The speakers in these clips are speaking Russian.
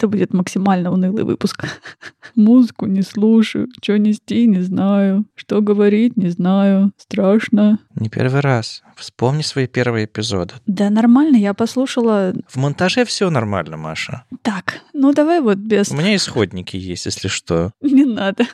Это будет максимально унылый выпуск. Музыку не слушаю, что нести, не знаю, что говорить, не знаю, страшно. Не первый раз. Вспомни свои первые эпизоды. Да нормально, я послушала... В монтаже все нормально, Маша. Так, ну давай вот без... У меня исходники есть, если что. Не надо.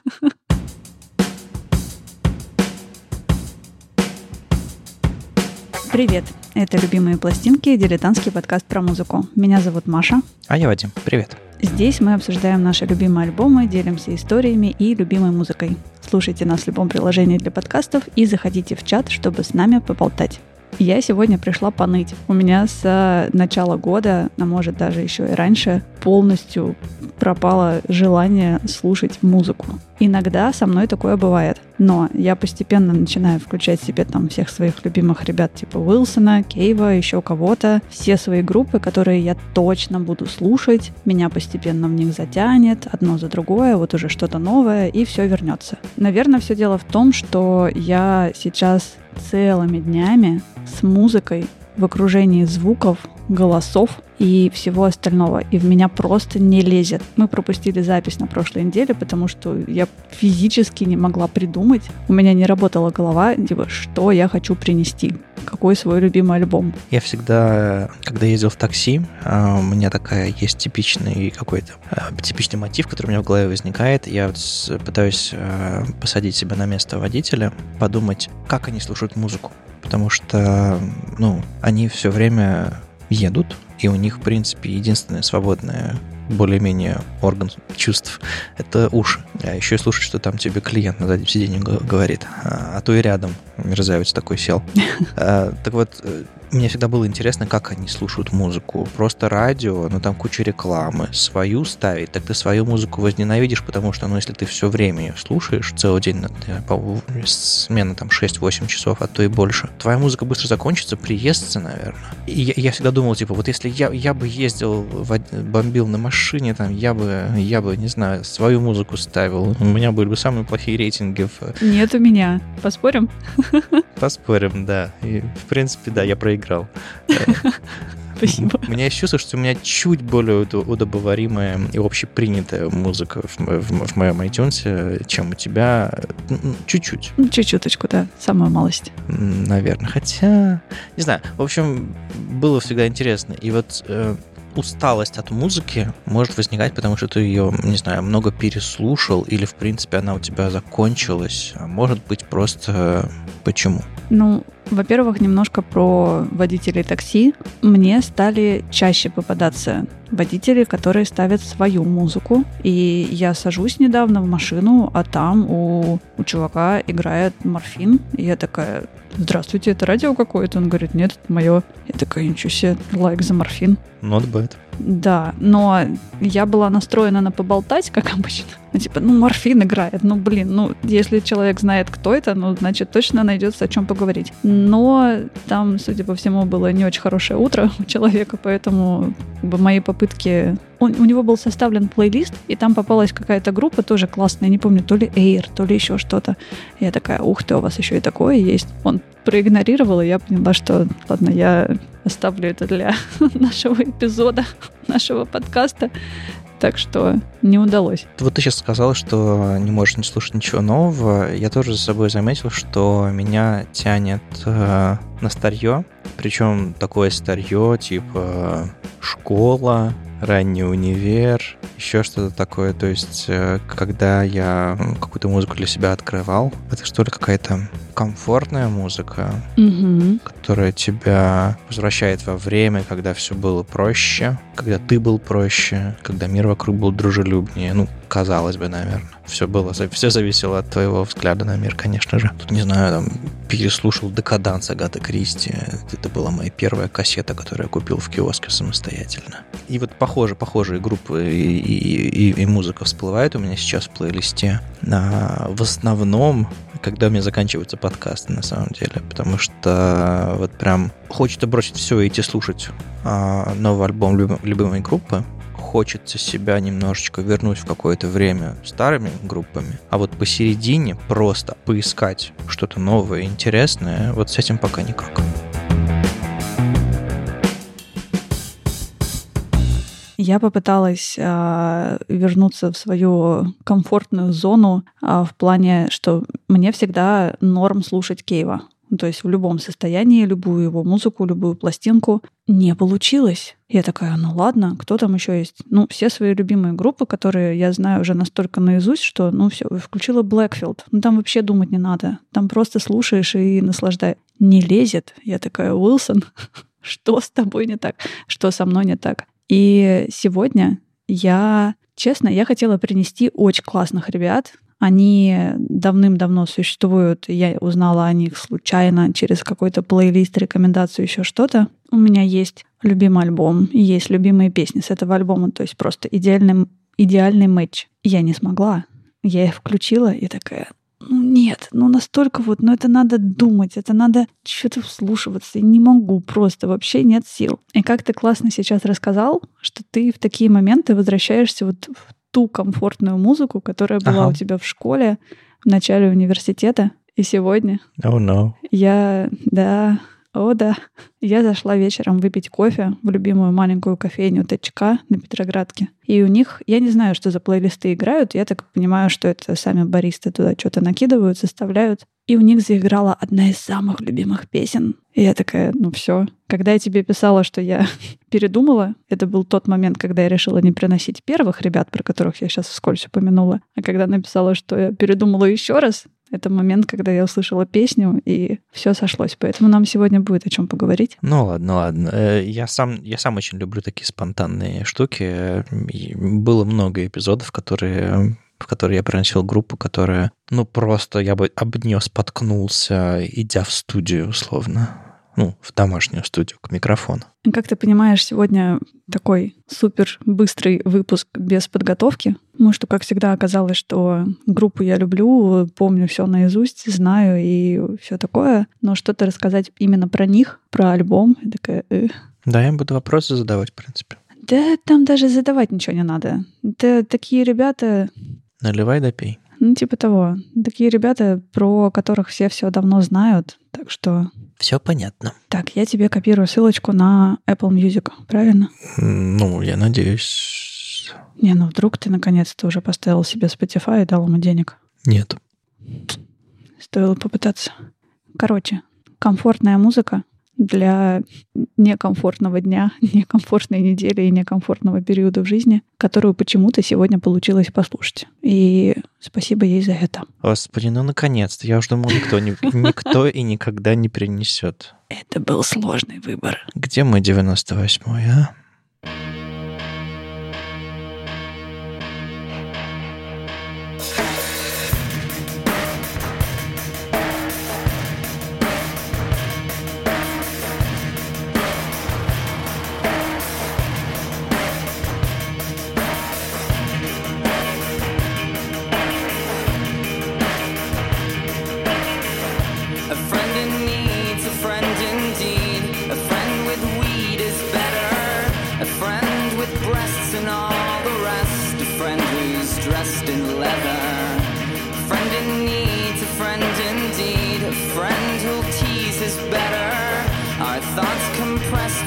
Привет! Это «Любимые пластинки» и дилетантский подкаст про музыку. Меня зовут Маша. А я Вадим. Привет! Здесь мы обсуждаем наши любимые альбомы, делимся историями и любимой музыкой. Слушайте нас в любом приложении для подкастов и заходите в чат, чтобы с нами поболтать. Я сегодня пришла поныть. У меня с начала года, а может даже еще и раньше, полностью пропало желание слушать музыку. Иногда со мной такое бывает, но я постепенно начинаю включать себе там всех своих любимых ребят типа Уилсона, Кейва, еще кого-то. Все свои группы, которые я точно буду слушать, меня постепенно в них затянет, одно за другое, вот уже что-то новое, и все вернется. Наверное, все дело в том, что я сейчас целыми днями с музыкой в окружении звуков, голосов и всего остального. И в меня просто не лезет. Мы пропустили запись на прошлой неделе, потому что я физически не могла придумать. У меня не работала голова, типа, что я хочу принести, какой свой любимый альбом. Я всегда, когда ездил в такси, у меня такая есть типичный какой-то, типичный мотив, который у меня в голове возникает. Я вот пытаюсь посадить себя на место водителя, подумать, как они слушают музыку. Потому что, они все время едут, и у них, в принципе, единственное свободное более-менее орган чувств — это уши. А еще и слушать, что там тебе клиент на заднем сиденье говорит. А то и рядом мерзавец такой сел. Так вот, мне всегда было интересно, как они слушают музыку. Просто радио, там куча рекламы. Свою ставить, так ты свою музыку возненавидишь, потому что, если ты все время ее слушаешь, целый день, смена 6-8 часов, а то и больше, твоя музыка быстро закончится, приестся, наверное. И я всегда думал, вот если я бы ездил, бомбил на машине, я бы, не знаю, свою музыку ставил. У меня были бы самые плохие рейтинги. Нет у меня. Поспорим? Поспорим, да. И, в принципе, да, я проиграл. Спасибо. У меня есть чувство, что у меня чуть более удобоваримая и общепринятая музыка в моем iTunes, чем у тебя. Чуть-чуть. Чуть-чуточку, да. Самая малость. Наверное. Хотя, не знаю. В общем, было всегда интересно. И вот... усталость от музыки может возникать, потому что ты ее, не знаю, много переслушал, или, в принципе, она у тебя закончилась. А может быть, просто почему? Во-первых, немножко про водителей такси. Мне стали чаще попадаться водители, которые ставят свою музыку. И я сажусь недавно в машину, а там у чувака играет «Морфин». И я такая, здравствуйте, это радио какое-то? Он говорит, нет, это мое. Я такая, ничего себе, лайк за «Морфин». Not bad. Да, но я была настроена на поболтать, как обычно. «Морфин» играет, если человек знает, кто это, значит, точно найдется о чем поговорить. Но там, судя по всему, было не очень хорошее утро у человека, поэтому мои попытки... У него был составлен плейлист, и там попалась какая-то группа, тоже классная, не помню, то ли Air, то ли еще что-то. Я такая, ух ты, у вас еще и такое есть. Он проигнорировал, и я поняла, что, ладно, я оставлю это для нашего эпизода, нашего подкаста. Так что не удалось. Вот ты сейчас сказала, что не можешь не слушать ничего нового. Я тоже за собой заметил, что меня тянет на старье. Причем такое старье, типа школа, ранний универ, еще что-то такое. То есть, когда я какую-то музыку для себя открывал, это что ли какая-то комфортная музыка, которая тебя возвращает во время, когда все было проще, когда ты был проще, когда мир вокруг был дружелюбнее. Казалось бы, наверное. Все зависело от твоего взгляда на мир, конечно же. Тут, не знаю, переслушал «Декаданс» Агаты Кристи. Это была моя первая кассета, которую я купил в киоске самостоятельно. И вот похожие группы и музыка всплывает у меня сейчас в плейлисте. В основном, когда у меня заканчиваются подкасты, на самом деле. Потому что вот прям хочется бросить все и идти слушать новый альбом любимой группы. Хочется себя немножечко вернуть в какое-то время старыми группами, а вот посередине просто поискать что-то новое, интересное, вот с этим пока никак. я попыталась вернуться в свою комфортную зону в плане, что мне всегда норм слушать Кейва. То есть в любом состоянии, любую его музыку, любую пластинку. Не получилось. Я такая, ну ладно, кто там еще есть? Ну, все свои любимые группы, которые я знаю уже настолько наизусть, что, ну все, включила Blackfield. Ну, там вообще думать не надо. Там просто слушаешь и наслаждаешься. Не лезет. Я такая, Уилсон, что с тобой не так? Что со мной не так? И сегодня я хотела принести очень классных ребят. Они давным-давно существуют. Я узнала о них случайно через какой-то плейлист, рекомендацию, еще что-то. У меня есть любимый альбом, есть любимые песни с этого альбома. То есть просто идеальный мэтч. Я не смогла. Я их включила и такая... Ну нет, ну настолько вот, но это надо думать, это надо что-то вслушиваться. Я не могу просто, вообще нет сил. И как ты классно сейчас рассказал, что ты в такие моменты возвращаешься вот в ту комфортную музыку, которая была у тебя в школе, в начале университета и сегодня. Я зашла вечером выпить кофе в любимую маленькую кофейню Тачка на Петроградке. И у них, я не знаю, что за плейлисты играют, я так понимаю, что это сами баристы туда что-то накидывают, составляют. И у них заиграла одна из самых любимых песен. И я такая, ну все. Когда я тебе писала, что я передумала, это был тот момент, когда я решила не приносить первых ребят, про которых я сейчас вскользь упомянула. А когда написала, что я передумала еще раз, это момент, когда я услышала песню, и все сошлось. Поэтому нам сегодня будет о чем поговорить. Ну ладно. Я сам очень люблю такие спонтанные штуки. Было много эпизодов, в которые я приносил группу, которая, ну, просто я бы об нее споткнулся, идя в студию, условно. Ну, в домашнюю студию, к микрофону. Как ты понимаешь, сегодня такой супер быстрый выпуск без подготовки. Что, как всегда, оказалось, что группу я люблю, помню все наизусть, знаю и все такое. Но что-то рассказать именно про них, про альбом, я такая... Да, я буду вопросы задавать, в принципе. Да там даже задавать ничего не надо. Да такие ребята... Наливай да пей. Ну, типа того. Такие ребята, про которых все давно знают, так что... Все понятно. Так, я тебе копирую ссылочку на Apple Music, правильно? Ну, я надеюсь. Не, ну вдруг ты наконец-то уже поставил себе Spotify и дал ему денег? Нет. Стоило попытаться. Короче, комфортная музыка для некомфортного дня, некомфортной недели и некомфортного периода в жизни, которую почему-то сегодня получилось послушать. И спасибо ей за это. Господи, ну наконец-то. Я уж думал, никто и никогда не принесет. Это был сложный выбор. Где мой 98-й, а?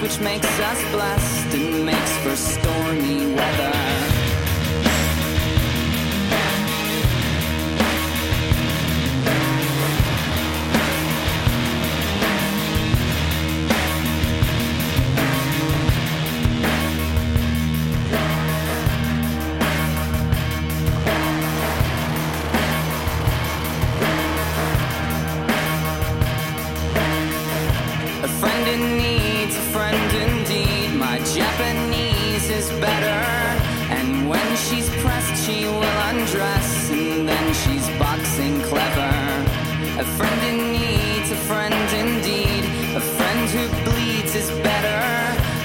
Which makes us blessed and makes for stormy weather. Japanese is better, and when she's pressed she will undress, and then she's boxing clever. A friend in need's a friend indeed, a friend who bleeds is better.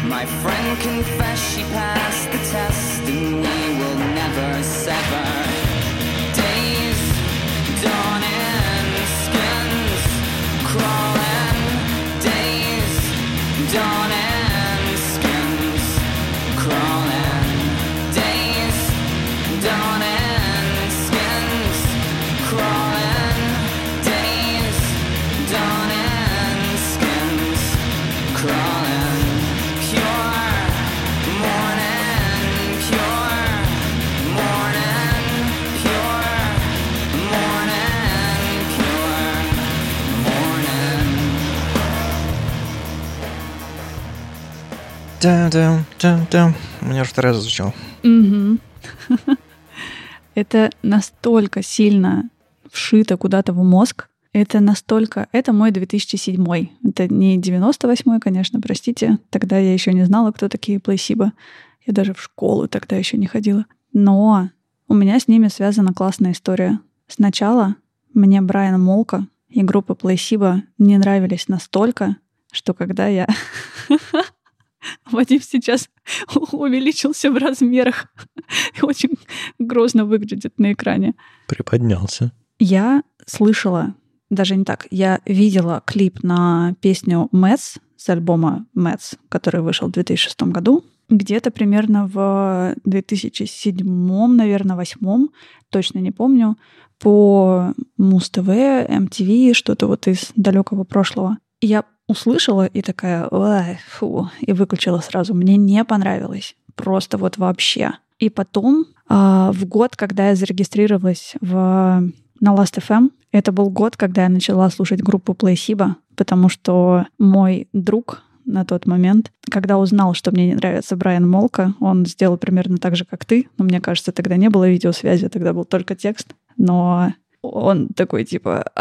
My friend confessed she passed the test, and we will never sever. Days dawning, skins crawling, days dawning. Crawling, pure morning У меня уже второй раз звучало. Это настолько сильно вшито куда-то в мозг. Это настолько... Это мой 2007-й. Это не 98-й, конечно, простите. Тогда я еще не знала, кто такие Placebo. Я даже в школу тогда еще не ходила. Но у меня с ними связана классная история. Сначала мне Брайан Молко и группа Placebo не нравились настолько, что когда я... Вадим сейчас увеличился в размерах и очень грозно выглядит на экране. Приподнялся. Я слышала, даже не так, я видела клип на песню Meds с альбома Meds, который вышел в 2006 году. Где-то примерно в 2007, наверное, 2008, точно не помню, по Муз-ТВ, MTV, что-то вот из далекого прошлого. Я услышала и такая, фу, и выключила сразу. Мне не понравилось. Просто вот вообще. И потом, в год, когда я зарегистрировалась на Last FM, это был год, когда я начала слушать группу Placebo, потому что мой друг на тот момент, когда узнал, что мне не нравится Брайан Молко, он сделал примерно так же, как ты. Но мне кажется, тогда не было видеосвязи, тогда был только текст. Но... Он такой типа,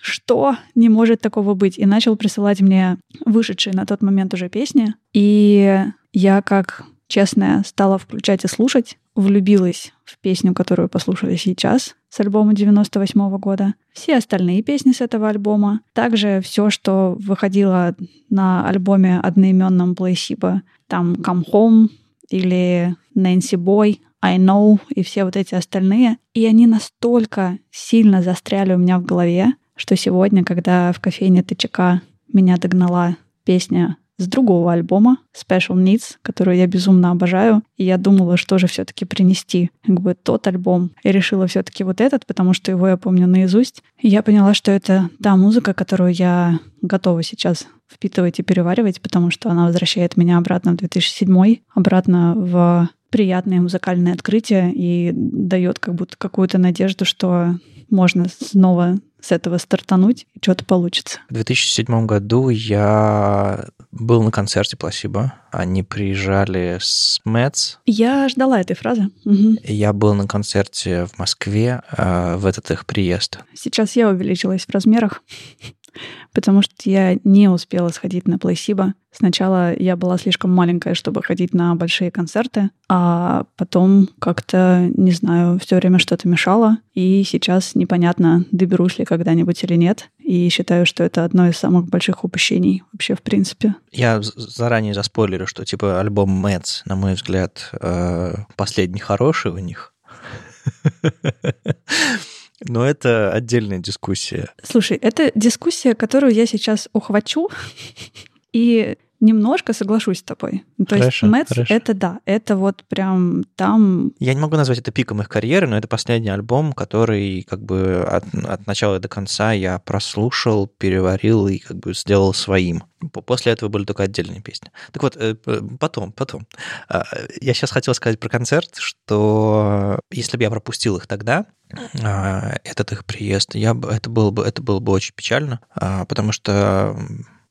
что? Не может такого быть. И начал присылать мне вышедшие на тот момент уже песни. И я, как честная, стала включать и слушать. Влюбилась в песню, которую послушали сейчас, с альбома 98 года. Все остальные песни с этого альбома. Также все, что выходило на альбоме одноименном Placebo. Там «Come Home» или «Nancy Boy», I Know и все вот эти остальные. И они настолько сильно застряли у меня в голове, что сегодня, когда в кофейне ТЧК меня догнала песня с другого альбома Special Needs, которую я безумно обожаю, и я думала, что же все-таки принести, как бы тот альбом, и решила все-таки вот этот, потому что его я помню наизусть. И я поняла, что это та музыка, которую я готова сейчас впитывать и переваривать, потому что она возвращает меня обратно в 2007, обратно в приятное музыкальное открытие и дает как будто какую-то надежду, что можно снова с этого стартануть и что-то получится. В 2007 году я был на концерте Placebo. Они приезжали с Meds. Я ждала этой фразы. Угу. Я был на концерте в Москве в этот их приезд. Сейчас я увеличилась в размерах, потому что я не успела сходить на Placebo. Сначала я была слишком маленькая, чтобы ходить на большие концерты, а потом как-то, не знаю, все время что-то мешало, и сейчас непонятно, доберусь ли когда-нибудь или нет, и считаю, что это одно из самых больших упущений вообще в принципе. Я заранее заспойлерю, что типа альбом Meds, на мой взгляд, последний хороший у них. Но это отдельная дискуссия. Слушай, это дискуссия, которую я сейчас ухвачу, и немножко соглашусь с тобой. То хорошо, есть Meds — это да, это вот прям там... Я не могу назвать это пиком их карьеры, но это последний альбом, который как бы от начала до конца я прослушал, переварил и как бы сделал своим. После этого были только отдельные песни. Так вот, потом. Я сейчас хотел сказать про концерт, что если бы я пропустил их тогда, этот их приезд, это было бы очень печально, потому что...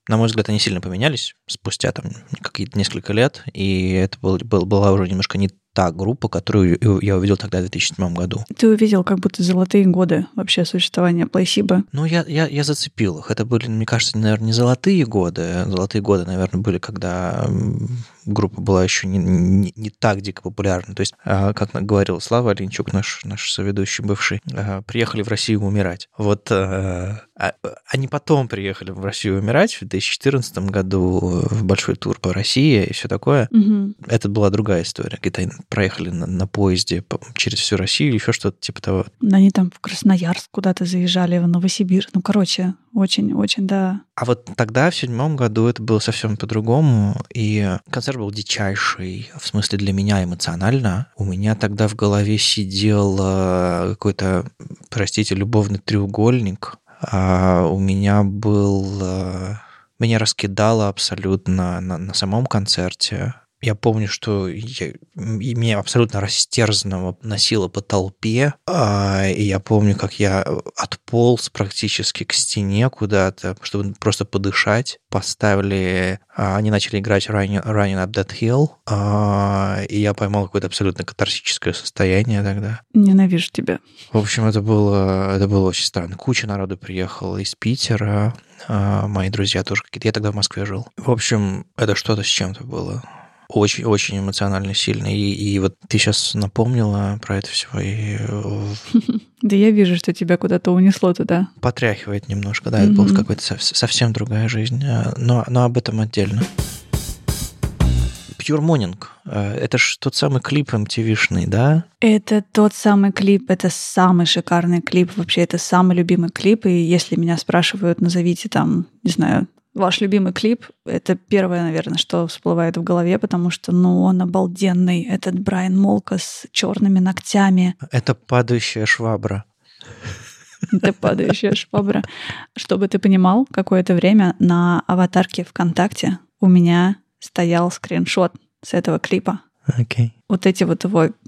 На мой взгляд, они сильно поменялись спустя там какие-то несколько лет, и это была уже немножко не та группа, которую я увидел тогда в 2007 году. Ты увидел как будто золотые годы вообще существования Placebo. Ну, я зацепил их. Это были, мне кажется, наверное, не золотые годы. Золотые годы, наверное, были, когда группа была еще не так дико популярна. То есть, как говорил Слава Оленчук, наш соведущий бывший, приехали в Россию умирать. Вот они потом приехали в Россию умирать в 2014 году в большой тур по России и все такое. Угу. Это была другая история. Где-то проехали на поезде через всю Россию, еще что-то типа того. Они там в Красноярск куда-то заезжали, в Новосибирск. Ну, короче, очень-очень, да. А вот тогда, в 2007 году, это было совсем по-другому, и концерт был дичайший, в смысле для меня эмоционально. У меня тогда в голове сидел какой-то, простите, любовный треугольник. У меня был... Меня раскидало абсолютно на самом концерте. Я помню, что меня абсолютно растерзанного носило по толпе, и я помню, как я отполз практически к стене куда-то, чтобы просто подышать. Поставили, они начали играть Running Up That Hill, и я поймал какое-то абсолютно катарсическое состояние тогда. Ненавижу тебя. В общем, это было очень странно. Куча народу приехала из Питера, мои друзья тоже какие-то. Я тогда в Москве жил. В общем, это что-то с чем-то было. Очень-очень эмоционально сильно. И вот ты сейчас напомнила про это все. Да я вижу, что тебя куда-то унесло туда. Потряхивает немножко, да. Это была какая-то совсем другая жизнь. Но об этом отдельно. Pure Morning. Это же тот самый клип MTV-шный, да? Это тот самый клип, это самый шикарный клип. Вообще, это самый любимый клип. И если меня спрашивают, назовите там, не знаю, ваш любимый клип, это первое, наверное, что всплывает в голове, потому что, он обалденный, этот Брайан Молко с черными ногтями. Это падающая швабра. Это падающая швабра. Чтобы ты понимал, какое-то время на аватарке ВКонтакте у меня стоял скриншот с этого клипа. Окей. Вот эти его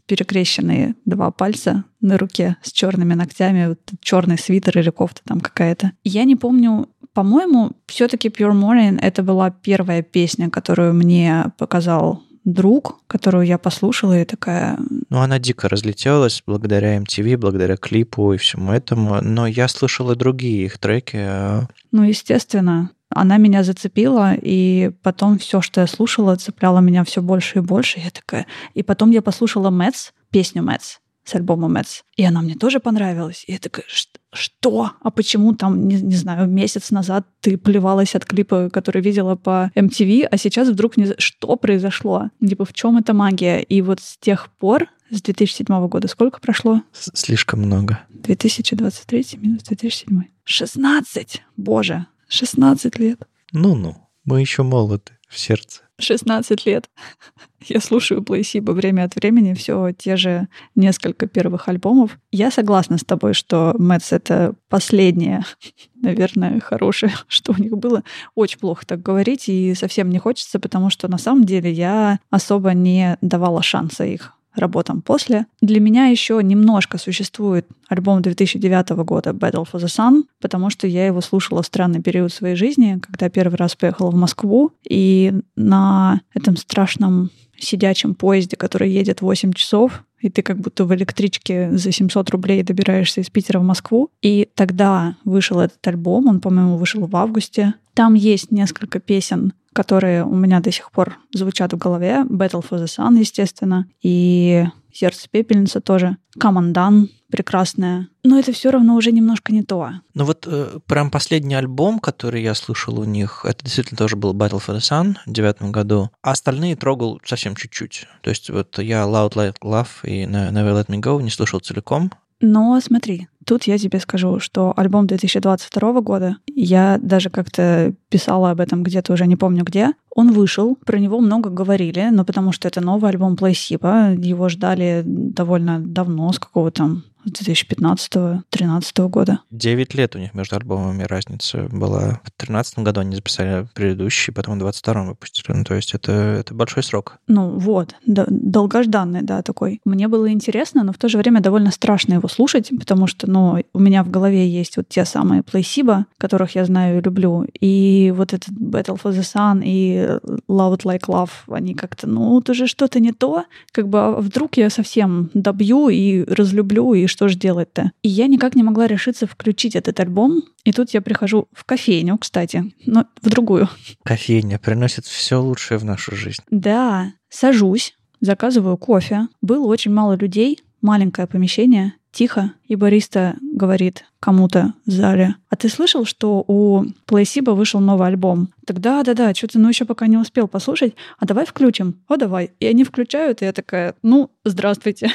перекрещенные 2 пальца на руке с черными ногтями, вот черный свитер или кофта там какая-то. Я не помню. По-моему, все-таки Pure Morning — это была первая песня, которую мне показал друг, которую я послушала, и такая... Она дико разлетелась благодаря MTV, благодаря клипу и всему этому, но я слышала другие их треки. Естественно. Она меня зацепила, и потом все, что я слушала, цепляло меня все больше и больше. Я такая... И потом я послушала Meds, песню Meds, с альбома Meds. И она мне тоже понравилась. И я такая, что? А почему там, не знаю, месяц назад ты плевалась от клипа, который видела по MTV, а сейчас вдруг что произошло? В чем эта магия? И вот с тех пор, с 2007 года, сколько прошло? Слишком много. 2023 минус 2007. 16! Боже, 16 лет. Мы еще молоды в сердце. 16 лет. Я слушаю Placebo время от времени, все те же несколько первых альбомов. Я согласна с тобой, что Meds — это последнее, наверное, хорошее, что у них было. Очень плохо так говорить, и совсем не хочется, потому что на самом деле я особо не давала шанса их работам после. Для меня еще немножко существует альбом 2009 года Battle for the Sun, потому что я его слушала в странный период своей жизни, когда первый раз поехала в Москву, и на этом страшном сидячем поезде, который едет 8 часов, и ты как будто в электричке за 700 рублей добираешься из Питера в Москву. И тогда вышел этот альбом, он, по-моему, вышел в августе. Там есть несколько песен, которые у меня до сих пор звучат в голове. Battle for the Sun, естественно, и «Сердце пепельница» тоже. «Come On Die» прекрасная. Но это все равно уже немножко не то. Прям последний альбом, который я слышал у них, это действительно тоже был Battle for the Sun в 2009 году. А остальные трогал совсем чуть-чуть. То есть я Loud Like Love и Never Let Me Go не слушал целиком. Но смотри, тут я тебе скажу, что альбом 2022 года, я даже как-то писала об этом где-то, уже не помню где, он вышел, про него много говорили, но потому что это новый альбом Placebo, его ждали довольно давно, с какого там 2015-2013 года. 9 лет у них между альбомами разница была. В 2013 году они записали предыдущий, потом в 2022 выпустили. То есть это большой срок. Долгожданный, да, такой. Мне было интересно, но в то же время довольно страшно его слушать, потому что, у меня в голове есть вот те самые Placebo, которых я знаю и люблю, и вот этот Battle for the Sun и Loud Like Love, они как-то, это же что-то не то, вдруг я совсем добью и разлюблю, и что же делать-то? И я никак не могла решиться включить этот альбом. И тут я прихожу в кофейню, кстати, но в другую. Кофейня приносит все лучшее в нашу жизнь. Да, сажусь, заказываю кофе. Было очень мало людей, маленькое помещение, тихо. И бариста говорит кому-то в зале: «А ты слышал, что у Placebo вышел новый альбом?» Так да, что-то еще пока не успел послушать. А давай включим. О, давай. И они включают, и я такая: здравствуйте.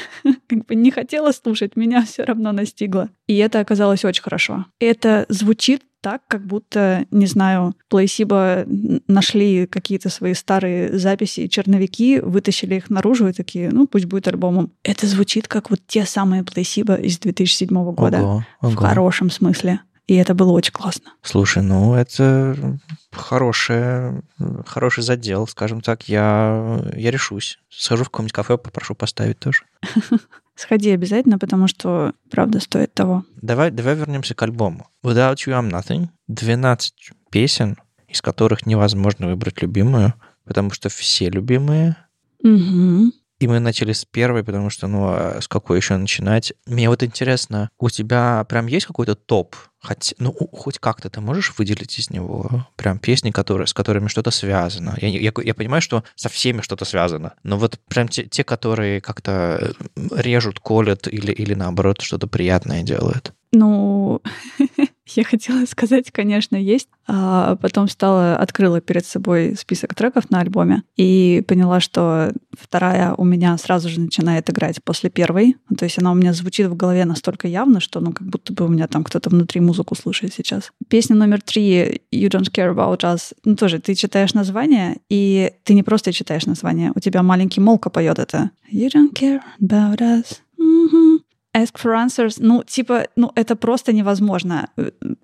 Не хотела слушать, меня все равно настигло. И это оказалось очень хорошо. Это звучит так, как будто, не знаю, Placebo нашли какие-то свои старые записи, черновики, вытащили их наружу и такие: пусть будет альбомом. Это звучит как вот те самые Placebo из 2007 года. Ого. В хорошем смысле. И это было очень классно. Слушай, ну это хороший задел, скажем так. Я решусь. Схожу в какое-нибудь кафе, попрошу поставить тоже. Сходи обязательно, потому что, правда, стоит того. Давай вернемся к альбому. Without You I'm Nothing. 12 песен, из которых невозможно выбрать любимую, потому что все любимые. Угу. И мы начали с первой, потому что, с какой еще начинать? Мне вот интересно, у тебя прям есть какой-то топ? Хоть как-то ты можешь выделить из него прям песни, с которыми что-то связано? Я понимаю, что со всеми что-то связано, но вот прям те, которые как-то режут, колят или наоборот что-то приятное делают. Я хотела сказать, конечно, есть. А потом открыла перед собой список треков на альбоме и поняла, что вторая у меня сразу же начинает играть после первой. То есть она у меня звучит в голове настолько явно, что как будто бы у меня там кто-то внутри музыку слушает сейчас. Песня номер 3«You don't care about us». Тоже ты читаешь название, и ты не просто читаешь название. У тебя маленький Молко поет это. «You don't care about us». Mm-hmm. Ask for answers, это просто невозможно.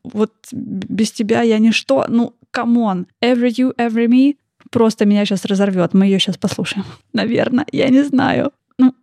Вот без тебя я ничто, come on. Every you, every me, просто меня сейчас разорвет. Мы ее сейчас послушаем. Наверное, я не знаю.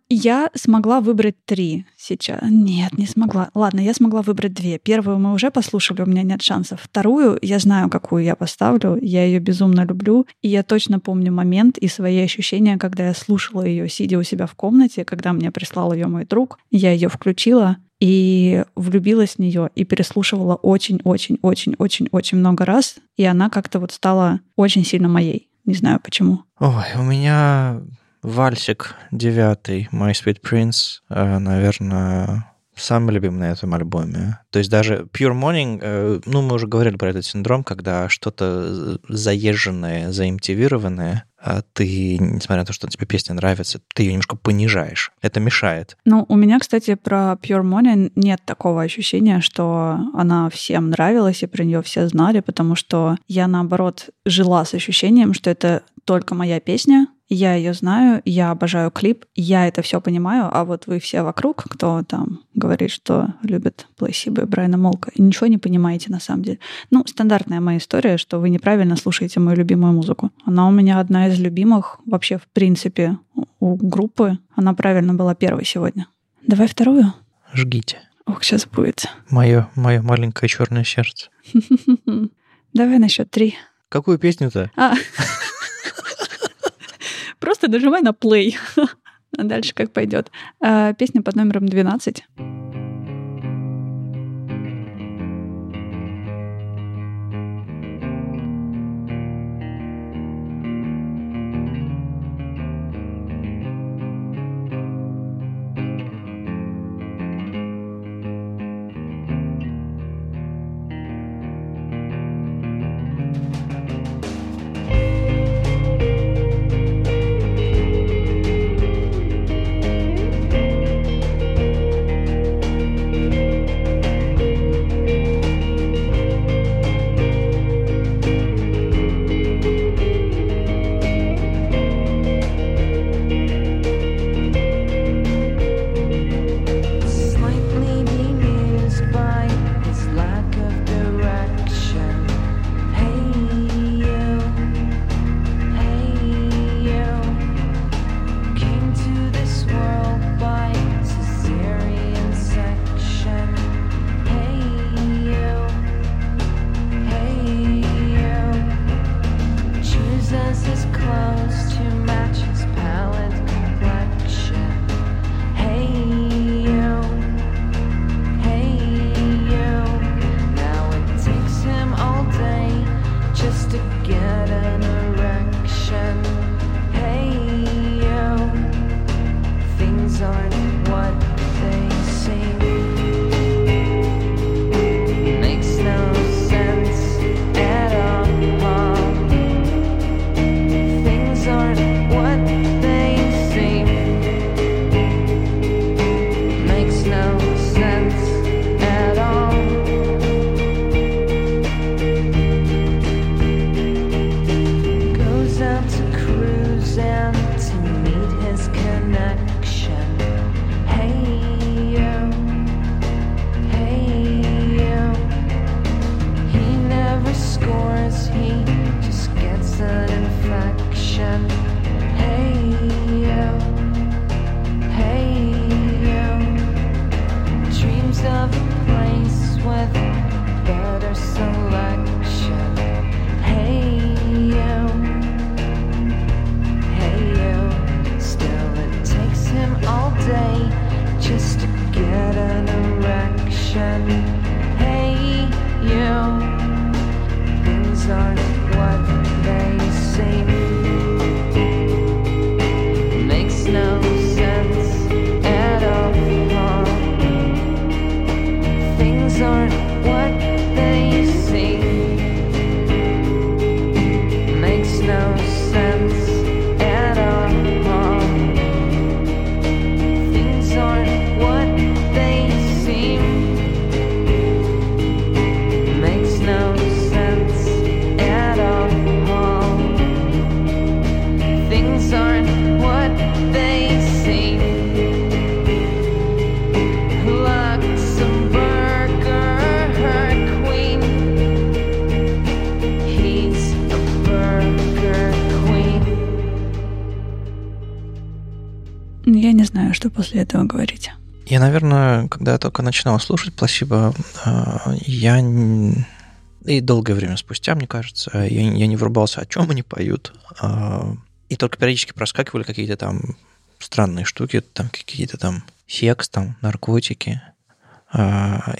Я смогла выбрать 3 сейчас. Нет, не смогла. Ладно, я смогла выбрать 2. Первую мы уже послушали, у меня нет шансов. Вторую я знаю, какую я поставлю. Я ее безумно люблю. И я точно помню момент и свои ощущения, когда я слушала ее, сидя у себя в комнате, когда мне прислал ее мой друг. Я ее включила и влюбилась в нее и переслушивала очень-очень-очень-очень-очень много раз. И она как-то стала очень сильно моей. Не знаю почему. Ой, у меня... Вальсик 9, My Sweet Prince, наверное, самый любимый на этом альбоме. То есть даже Pure Morning, мы уже говорили про этот синдром, когда что-то заезженное, заимтивированное, а ты, несмотря на то, что тебе песня нравится, ты ее немножко понижаешь. Это мешает. У меня, кстати, про Pure Morning нет такого ощущения, что она всем нравилась и про нее все знали, потому что я, наоборот, жила с ощущением, что это только моя песня. Я ее знаю, я обожаю клип, я это все понимаю, а вот вы все вокруг, кто там говорит, что любит Placebo и Брайана Молко, ничего не понимаете на самом деле. Стандартная моя история, что вы неправильно слушаете мою любимую музыку. Она у меня одна из любимых вообще, в принципе, у группы. Она правильно была первой сегодня. Давай вторую. Жгите. Ох, сейчас будет. Мое маленькое черное сердце. Давай на счет 3. Какую песню-то? Просто нажимай на play. А дальше как пойдет. Песня под номером 12. To meet his connection. Hey, yo. что после этого говорить. Я, наверное, когда только начинал слушать Placebo, я и долгое время спустя, мне кажется, я не врубался, о чем они поют. И только периодически проскакивали какие-то там странные штуки, там какие-то там секс, там наркотики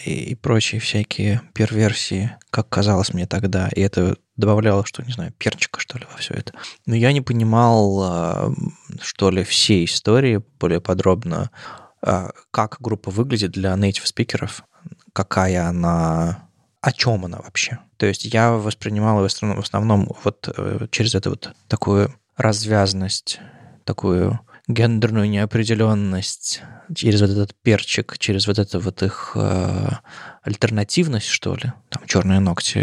и прочие всякие перверсии, как казалось мне тогда. И это добавляло, что, не знаю, перчика, что ли, во все это. Но я не понимал, что ли, всей истории более подробно, как группа выглядит для native-спикеров, какая она, о чем она вообще. То есть я воспринимал в основном вот через эту вот такую развязность, такую гендерную неопределенность, через вот этот перчик, через вот эту вот их альтернативность, что ли, там черные ногти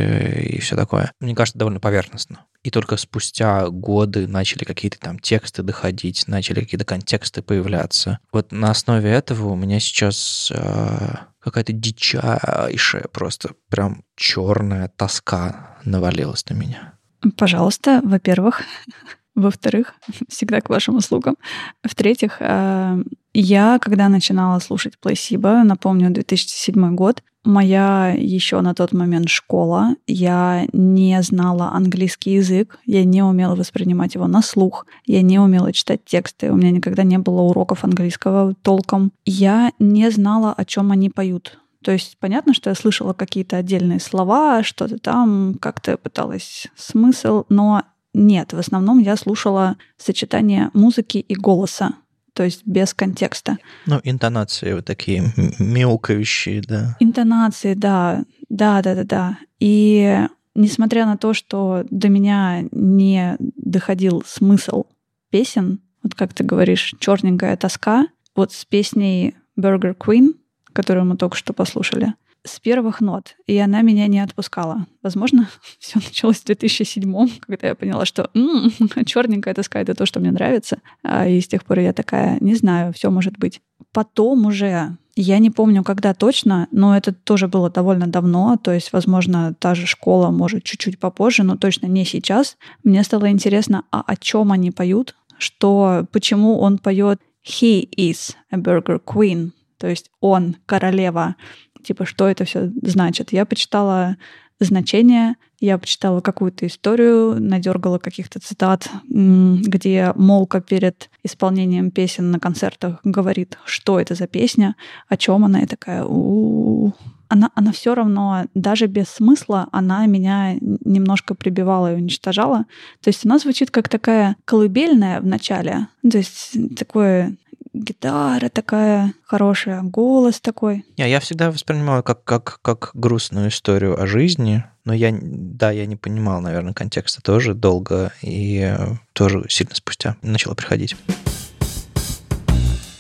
и все такое. Мне кажется, довольно поверхностно. И только спустя годы начали какие-то там тексты доходить, начали какие-то контексты появляться. Вот на основе этого у меня сейчас какая-то дичайшая, просто прям черная тоска навалилась на меня. Пожалуйста, во-первых. Во-вторых, всегда к вашим услугам. В-третьих, я, когда начинала слушать Placebo, напомню, 2007 год, моя еще на тот момент школа, я не знала английский язык, я не умела воспринимать его на слух, я не умела читать тексты, у меня никогда не было уроков английского толком. Я не знала, о чем они поют. То есть понятно, что я слышала какие-то отдельные слова, что-то там, как-то пыталась смысл, но нет, в основном я слушала сочетание музыки и голоса, то есть без контекста. Ну, интонации вот такие мяукающие, да. Интонации, да, да. И несмотря на то, что до меня не доходил смысл песен, вот как ты говоришь, черненькая тоска, вот с песней Burger Queen, которую мы только что послушали, с первых нот, и она меня не отпускала. Возможно, все началось в 2007-м, когда я поняла, что черненькая тоска — это то, что мне нравится. И с тех пор я такая, не знаю, все может быть. Потом уже, я не помню, когда точно, но это тоже было довольно давно, то есть, возможно, та же школа, может, чуть-чуть попозже, но точно не сейчас. Мне стало интересно, а о чем они поют, что, почему он поет «He is a burger queen», то есть «он королева». Типа, что это все значит? Я почитала значение, я почитала какую-то историю, надергала каких-то цитат, где Молко перед исполнением песен на концертах говорит, что это за песня, о чем она, и такая... Она все равно, даже без смысла, она меня немножко прибивала и уничтожала. То есть она звучит как такая колыбельная в начале, то есть такое... Гитара такая хорошая, голос такой. Я всегда воспринимала как грустную историю о жизни, но я не понимал, наверное, контекста тоже долго, и тоже сильно спустя начала приходить.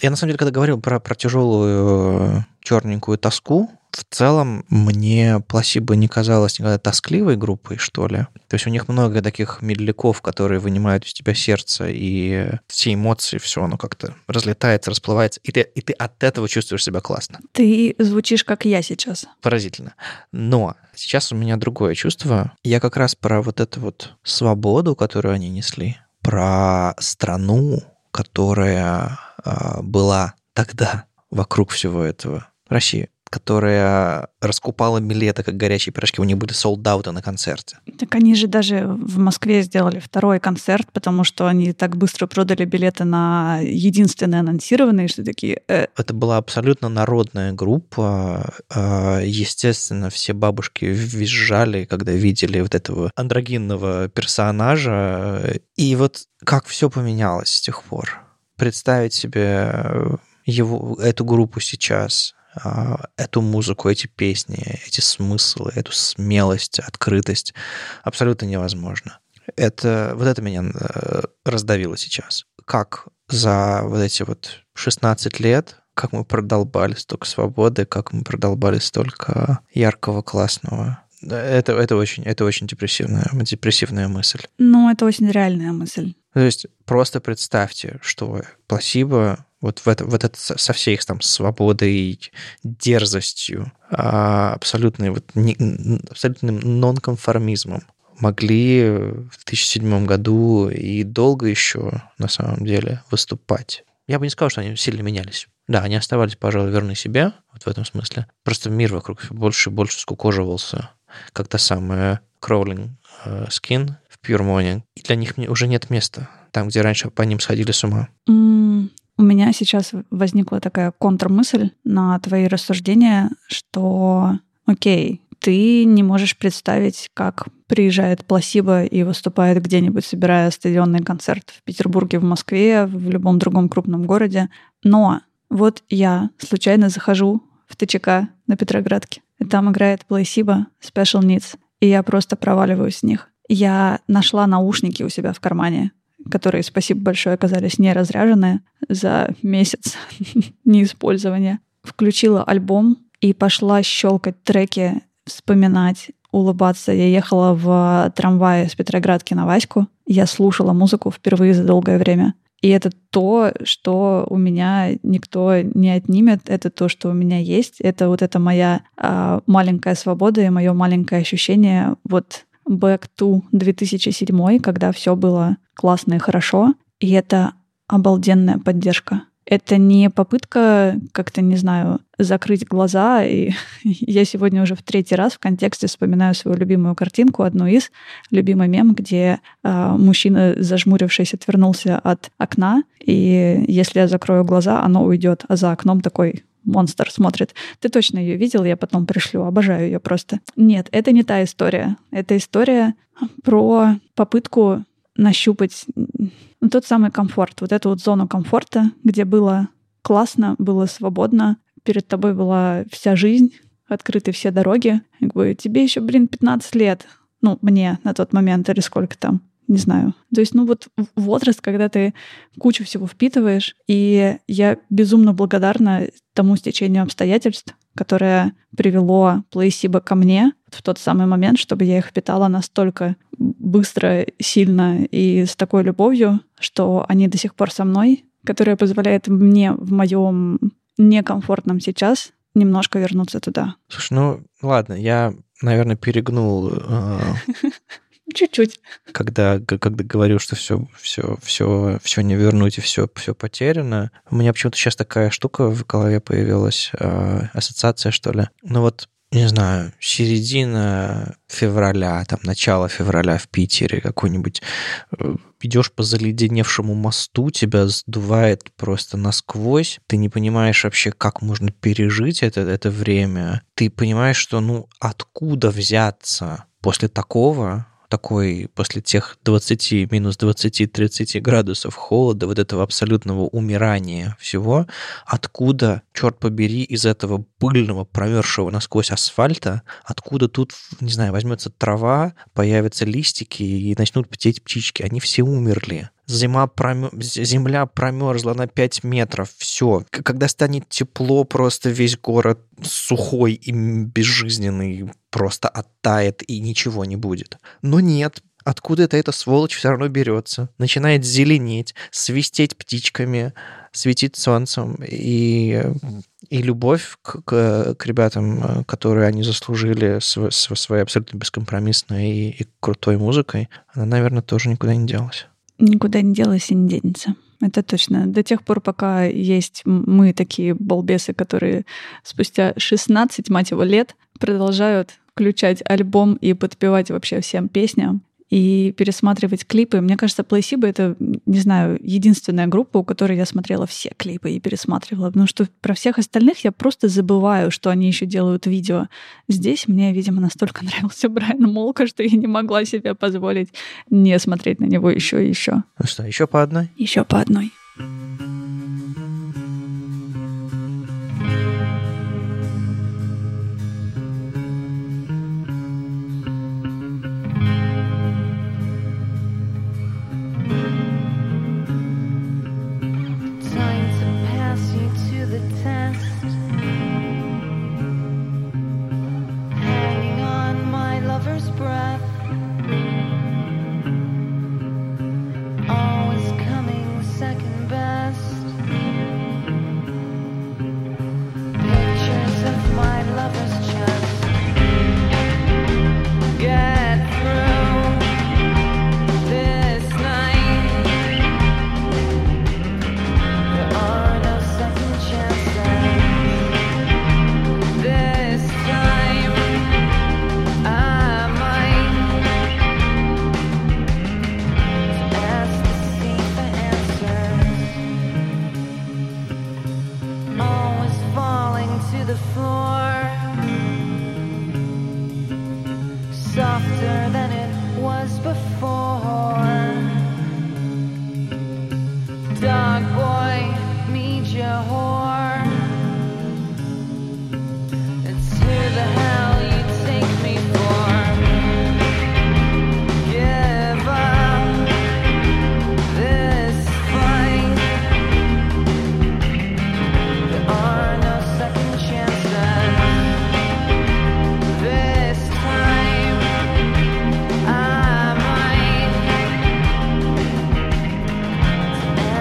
Я, на самом деле, когда говорил про тяжелую черненькую тоску, в целом мне Placebo не казалось никогда тоскливой группой, что ли. То есть у них много таких медляков, которые вынимают из тебя сердце, и все эмоции, все оно как-то разлетается, расплывается, и ты от этого чувствуешь себя классно. Ты звучишь, как я сейчас. Поразительно. Но сейчас у меня другое чувство. Я как раз про вот эту вот свободу, которую они несли, про страну, которая была тогда вокруг всего этого. Россия, которая раскупала билеты, как горячие пирожки. У них были солдауты на концерте. Так они же даже в Москве сделали второй концерт, потому что они так быстро продали билеты на единственные анонсированные, что такие... Это была абсолютно народная группа. Естественно, все бабушки визжали, когда видели вот этого андрогинного персонажа. И вот как все поменялось с тех пор. Представить себе эту группу сейчас... эту музыку, эти песни, эти смыслы, эту смелость, открытость абсолютно невозможно. Вот это меня раздавило сейчас. Как за вот эти вот 16 лет, как мы продолбали столько свободы, как мы продолбали столько яркого, классного. Это очень депрессивная мысль. Ну, это очень реальная мысль. То есть просто представьте, что Placebo... Вот это со всей их там свободой, дерзостью, абсолютным нонконформизмом могли в 2007 году и долго еще, на самом деле, выступать. Я бы не сказал, что они сильно менялись. Да, они оставались, пожалуй, верны себе, вот в этом смысле. Просто мир вокруг больше и больше скукоживался, как та самая Crawling Skin в Pure Morning. И для них уже нет места там, где раньше по ним сходили с ума. У меня сейчас возникла такая контрмысль на твои рассуждения, что окей, ты не можешь представить, как приезжает Placebo и выступает где-нибудь, собирая стадионный концерт в Петербурге, в Москве, в любом другом крупном городе. Но вот я случайно захожу в ТЧК на Петроградке, и там играет Placebo, Special Needs, и я просто проваливаюсь в них. Я нашла наушники у себя в кармане, которые, спасибо большое, оказались не разряжены за месяц неиспользования. Включила альбом и пошла щелкать треки, вспоминать, улыбаться. Я ехала в трамвае с Петроградки на Ваську. Я слушала музыку впервые за долгое время. И это то, что у меня никто не отнимет, это то, что у меня есть. Это вот эта моя маленькая свобода и мое маленькое ощущение вот back to 2007, когда все было классно и хорошо. И это обалденная поддержка. Это не попытка как-то, не знаю, закрыть глаза. И я сегодня уже в третий раз в контексте вспоминаю свою любимую картинку, одну из, любимый мем, где мужчина, зажмурившись, отвернулся от окна, и если я закрою глаза, оно уйдет, а за окном такой монстр смотрит. Ты точно ее видел, я потом пришлю, обожаю ее просто. Нет, это не та история. Это история про попытку нащупать тот самый комфорт, вот эту вот зону комфорта, где было классно, было свободно, перед тобой была вся жизнь, открыты все дороги. Я говорю, тебе еще, 15 лет. Ну, мне на тот момент, или сколько там, не знаю. То есть, вот возраст, когда ты кучу всего впитываешь, и я безумно благодарна тому стечению обстоятельств, которое привело Placebo ко мне в тот самый момент, чтобы я их впитала настолько быстро, сильно и с такой любовью, что они до сих пор со мной, которая позволяет мне в моем некомфортном сейчас немножко вернуться туда. Слушай, ладно, я, наверное, перегнул. Чуть-чуть. Когда говорю, что все не вернуть и все потеряно, у меня почему-то сейчас такая штука в голове появилась, ассоциация, что ли. Не знаю, середина февраля, там, начало февраля в Питере какой-нибудь. Идешь по заледеневшему мосту, тебя сдувает просто насквозь. Ты не понимаешь вообще, как можно пережить это время. Ты понимаешь, что, откуда взяться после такого... после тех 20, минус 20, 30 градусов холода, вот этого абсолютного умирания всего, откуда, черт побери, из этого пыльного, промерзшего насквозь асфальта, откуда тут, не знаю, возьмется трава, появятся листики и начнут птеть птички, они все умерли. Земля промерзла на 5 метров, все. Когда станет тепло, просто весь город сухой и безжизненный просто оттает и ничего не будет. Но нет, откуда-то эта сволочь все равно берется, начинает зеленеть, свистеть птичками, светить солнцем, и любовь к ребятам, которые они заслужили своей абсолютно бескомпромиссной и крутой музыкой, она, наверное, тоже никуда не делась. Никуда не делась и не денется. Это точно. До тех пор, пока есть мы, такие балбесы, которые спустя 16, мать его, лет продолжают включать альбом и подпевать вообще всем песням и пересматривать клипы. Мне кажется, Placebo — это, не знаю, единственная группа, у которой я смотрела все клипы и пересматривала. Потому что про всех остальных я просто забываю, что они еще делают видео. Здесь мне, видимо, настолько нравился Брайан Молко, что я не могла себе позволить не смотреть на него еще и еще. Ну что, еще по одной? Еще по одной. Breath, always coming second best. to the floor, softer than it was before. Dog boy, meet your whore. It's who the hell you take me for. Give up this fight. There are no second chances. This time I might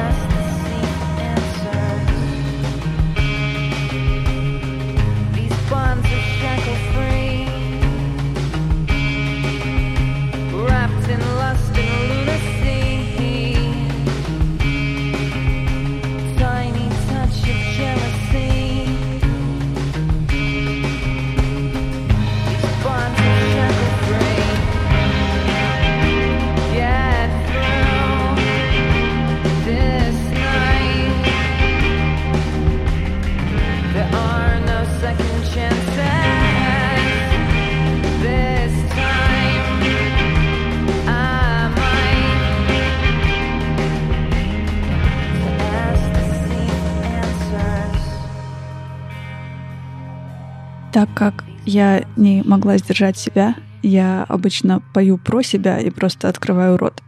ask to see answers. These bonds are shackle-free, wrapped in lust and lunacy. Tiny touch of jealousy. These bonds are shackle-free. Get through this night. There are no second chances. This time I might ask to see answers. Так как я не могла сдержать себя, я обычно пою про себя и просто открываю рот.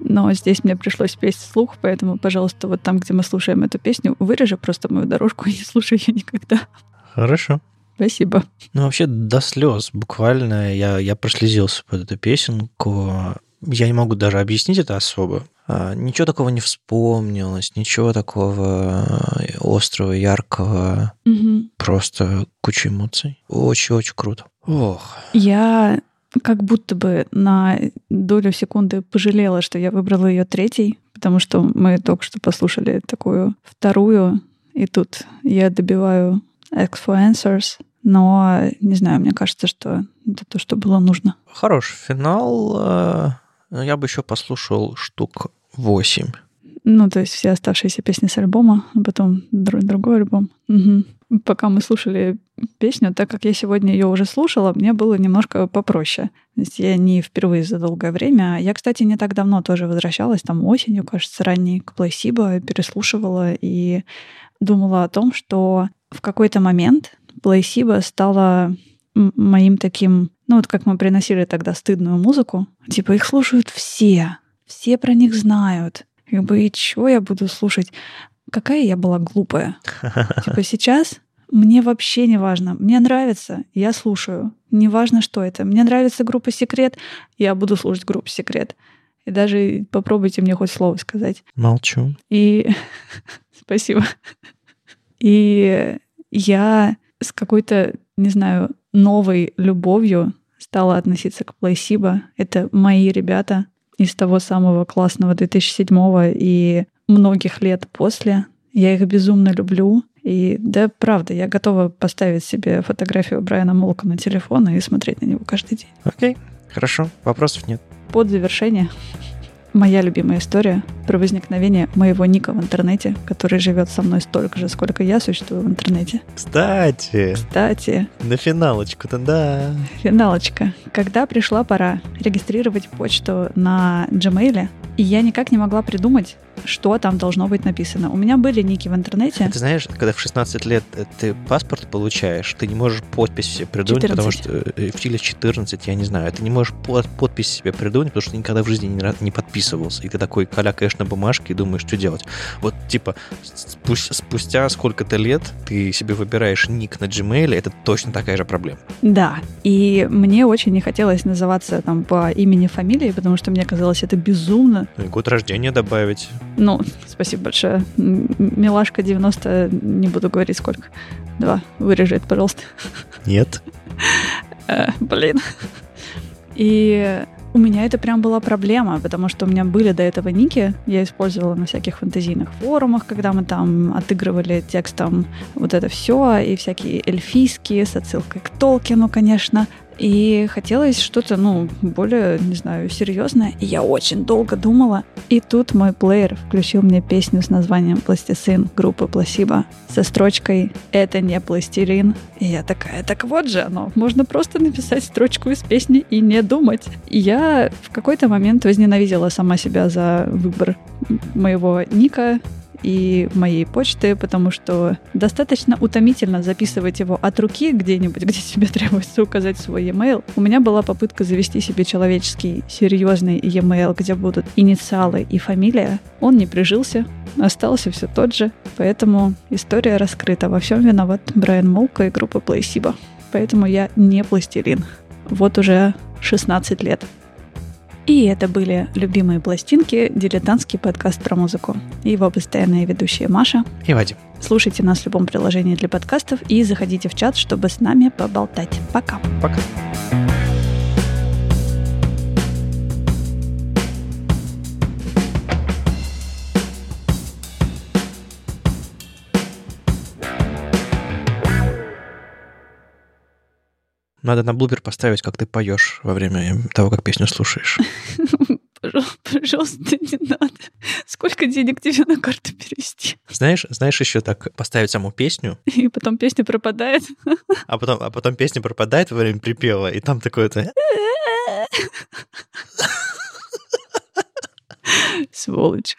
Но здесь мне пришлось петь вслух, поэтому, пожалуйста, вот там, где мы слушаем эту песню, вырежи просто мою дорожку и не слушай ее никогда. Хорошо. Спасибо. Ну, вообще, до слез буквально я прослезился под эту песенку. Я не могу даже объяснить это особо. Ничего такого не вспомнилось, ничего такого острого, яркого. Мгм. Просто куча эмоций. Очень-очень круто. Ох. Я как будто бы на долю секунды пожалела, что я выбрала ее третьей, потому что мы только что послушали такую вторую, и тут я добиваю Ask for Answers, но, не знаю, мне кажется, что это то, что было нужно. Хорош финал. Но я бы еще послушал штук 8. Ну, то есть все оставшиеся песни с альбома, а потом другой альбом. Мгм. Пока мы слушали песню, так как я сегодня ее уже слушала, мне было немножко попроще. То есть я не впервые за долгое время. Я, кстати, не так давно тоже возвращалась, там осенью, кажется, ранней, к Placebo, переслушивала и думала о том, что в какой-то момент Placebo стала моим таким... Ну, вот как мы приносили тогда стыдную музыку. Типа их слушают все. Все про них знают. Как бы, и чего я буду слушать? Какая я была глупая. Типа сейчас мне вообще не важно. Мне нравится, я слушаю. Не важно, что это. Мне нравится группа «Секрет», я буду слушать группу «Секрет». И даже попробуйте мне хоть слово сказать. Молчу. И спасибо. И я с какой-то, не знаю, новой любовью стала относиться к Placebo. Это мои ребята из того самого классного 2007-го и многих лет после. Я их безумно люблю. И да, правда, я готова поставить себе фотографию Брайана Молко на телефон и смотреть на него каждый день. Окей, хорошо, вопросов нет. Под завершение моя любимая история про возникновение моего ника в интернете, который живет со мной столько же, сколько я существую в интернете. Кстати, Кстати, на финалочку-то, да. финалочка. Когда пришла пора регистрировать почту на Gmail, и я никак не могла придумать, что там должно быть написано. У меня были ники в интернете. Ты знаешь, когда в 16 лет ты паспорт получаешь, ты не можешь подпись себе придумать, 14. потому что или в 14, я не знаю, ты не можешь подпись себе придумать, потому что ты никогда в жизни не подписывался. И ты такой калякаешь на бумажке и думаешь, что делать. Вот типа спустя сколько-то лет ты себе выбираешь ник на Gmail, это точно такая же проблема. Да, и мне очень не хотелось называться там по имени-фамилии, потому что мне казалось, это безумно. Ну и год рождения добавить. Ну, спасибо большое. Милашка 90, не буду говорить сколько. 2, вырежи это, пожалуйста. Нет. Блин. И у меня это прям была проблема, потому что у меня были до этого ники. Я использовала на всяких фэнтезийных форумах, когда мы там отыгрывали текстом вот это все, и всякие эльфийские, с отсылкой к Толкину, конечно. И хотелось что-то, более, не знаю, серьезное. И я очень долго думала. И тут мой плеер включил мне песню с названием «Пластилин» группы Placebo со строчкой «Это не пластилин». И я такая, так вот же оно. Можно просто написать строчку из песни и не думать. И я в какой-то момент возненавидела сама себя за выбор моего ника и моей почты, потому что достаточно утомительно записывать его от руки где-нибудь, где тебе требуется указать свой e-mail. У меня была попытка завести себе человеческий, серьезный e-mail, где будут инициалы и фамилия. Он не прижился, остался все тот же, поэтому история раскрыта. Во всем виноват Брайан Молко и группа Placebo. Поэтому я не пластилин. Вот уже 16 лет. И это были «Любимые пластинки», дилетантский подкаст про музыку. Его постоянные ведущие Маша и Вадим. Слушайте нас в любом приложении для подкастов и заходите в чат, чтобы с нами поболтать. Пока. Пока. Надо на блупер поставить, как ты поешь во время того, как песню слушаешь. Пожалуйста, не надо. Сколько денег тебе на карту перевести? Знаешь, еще так поставить саму песню. И потом песня пропадает. А потом песня пропадает во время припева, и там такое-то... Сволочь.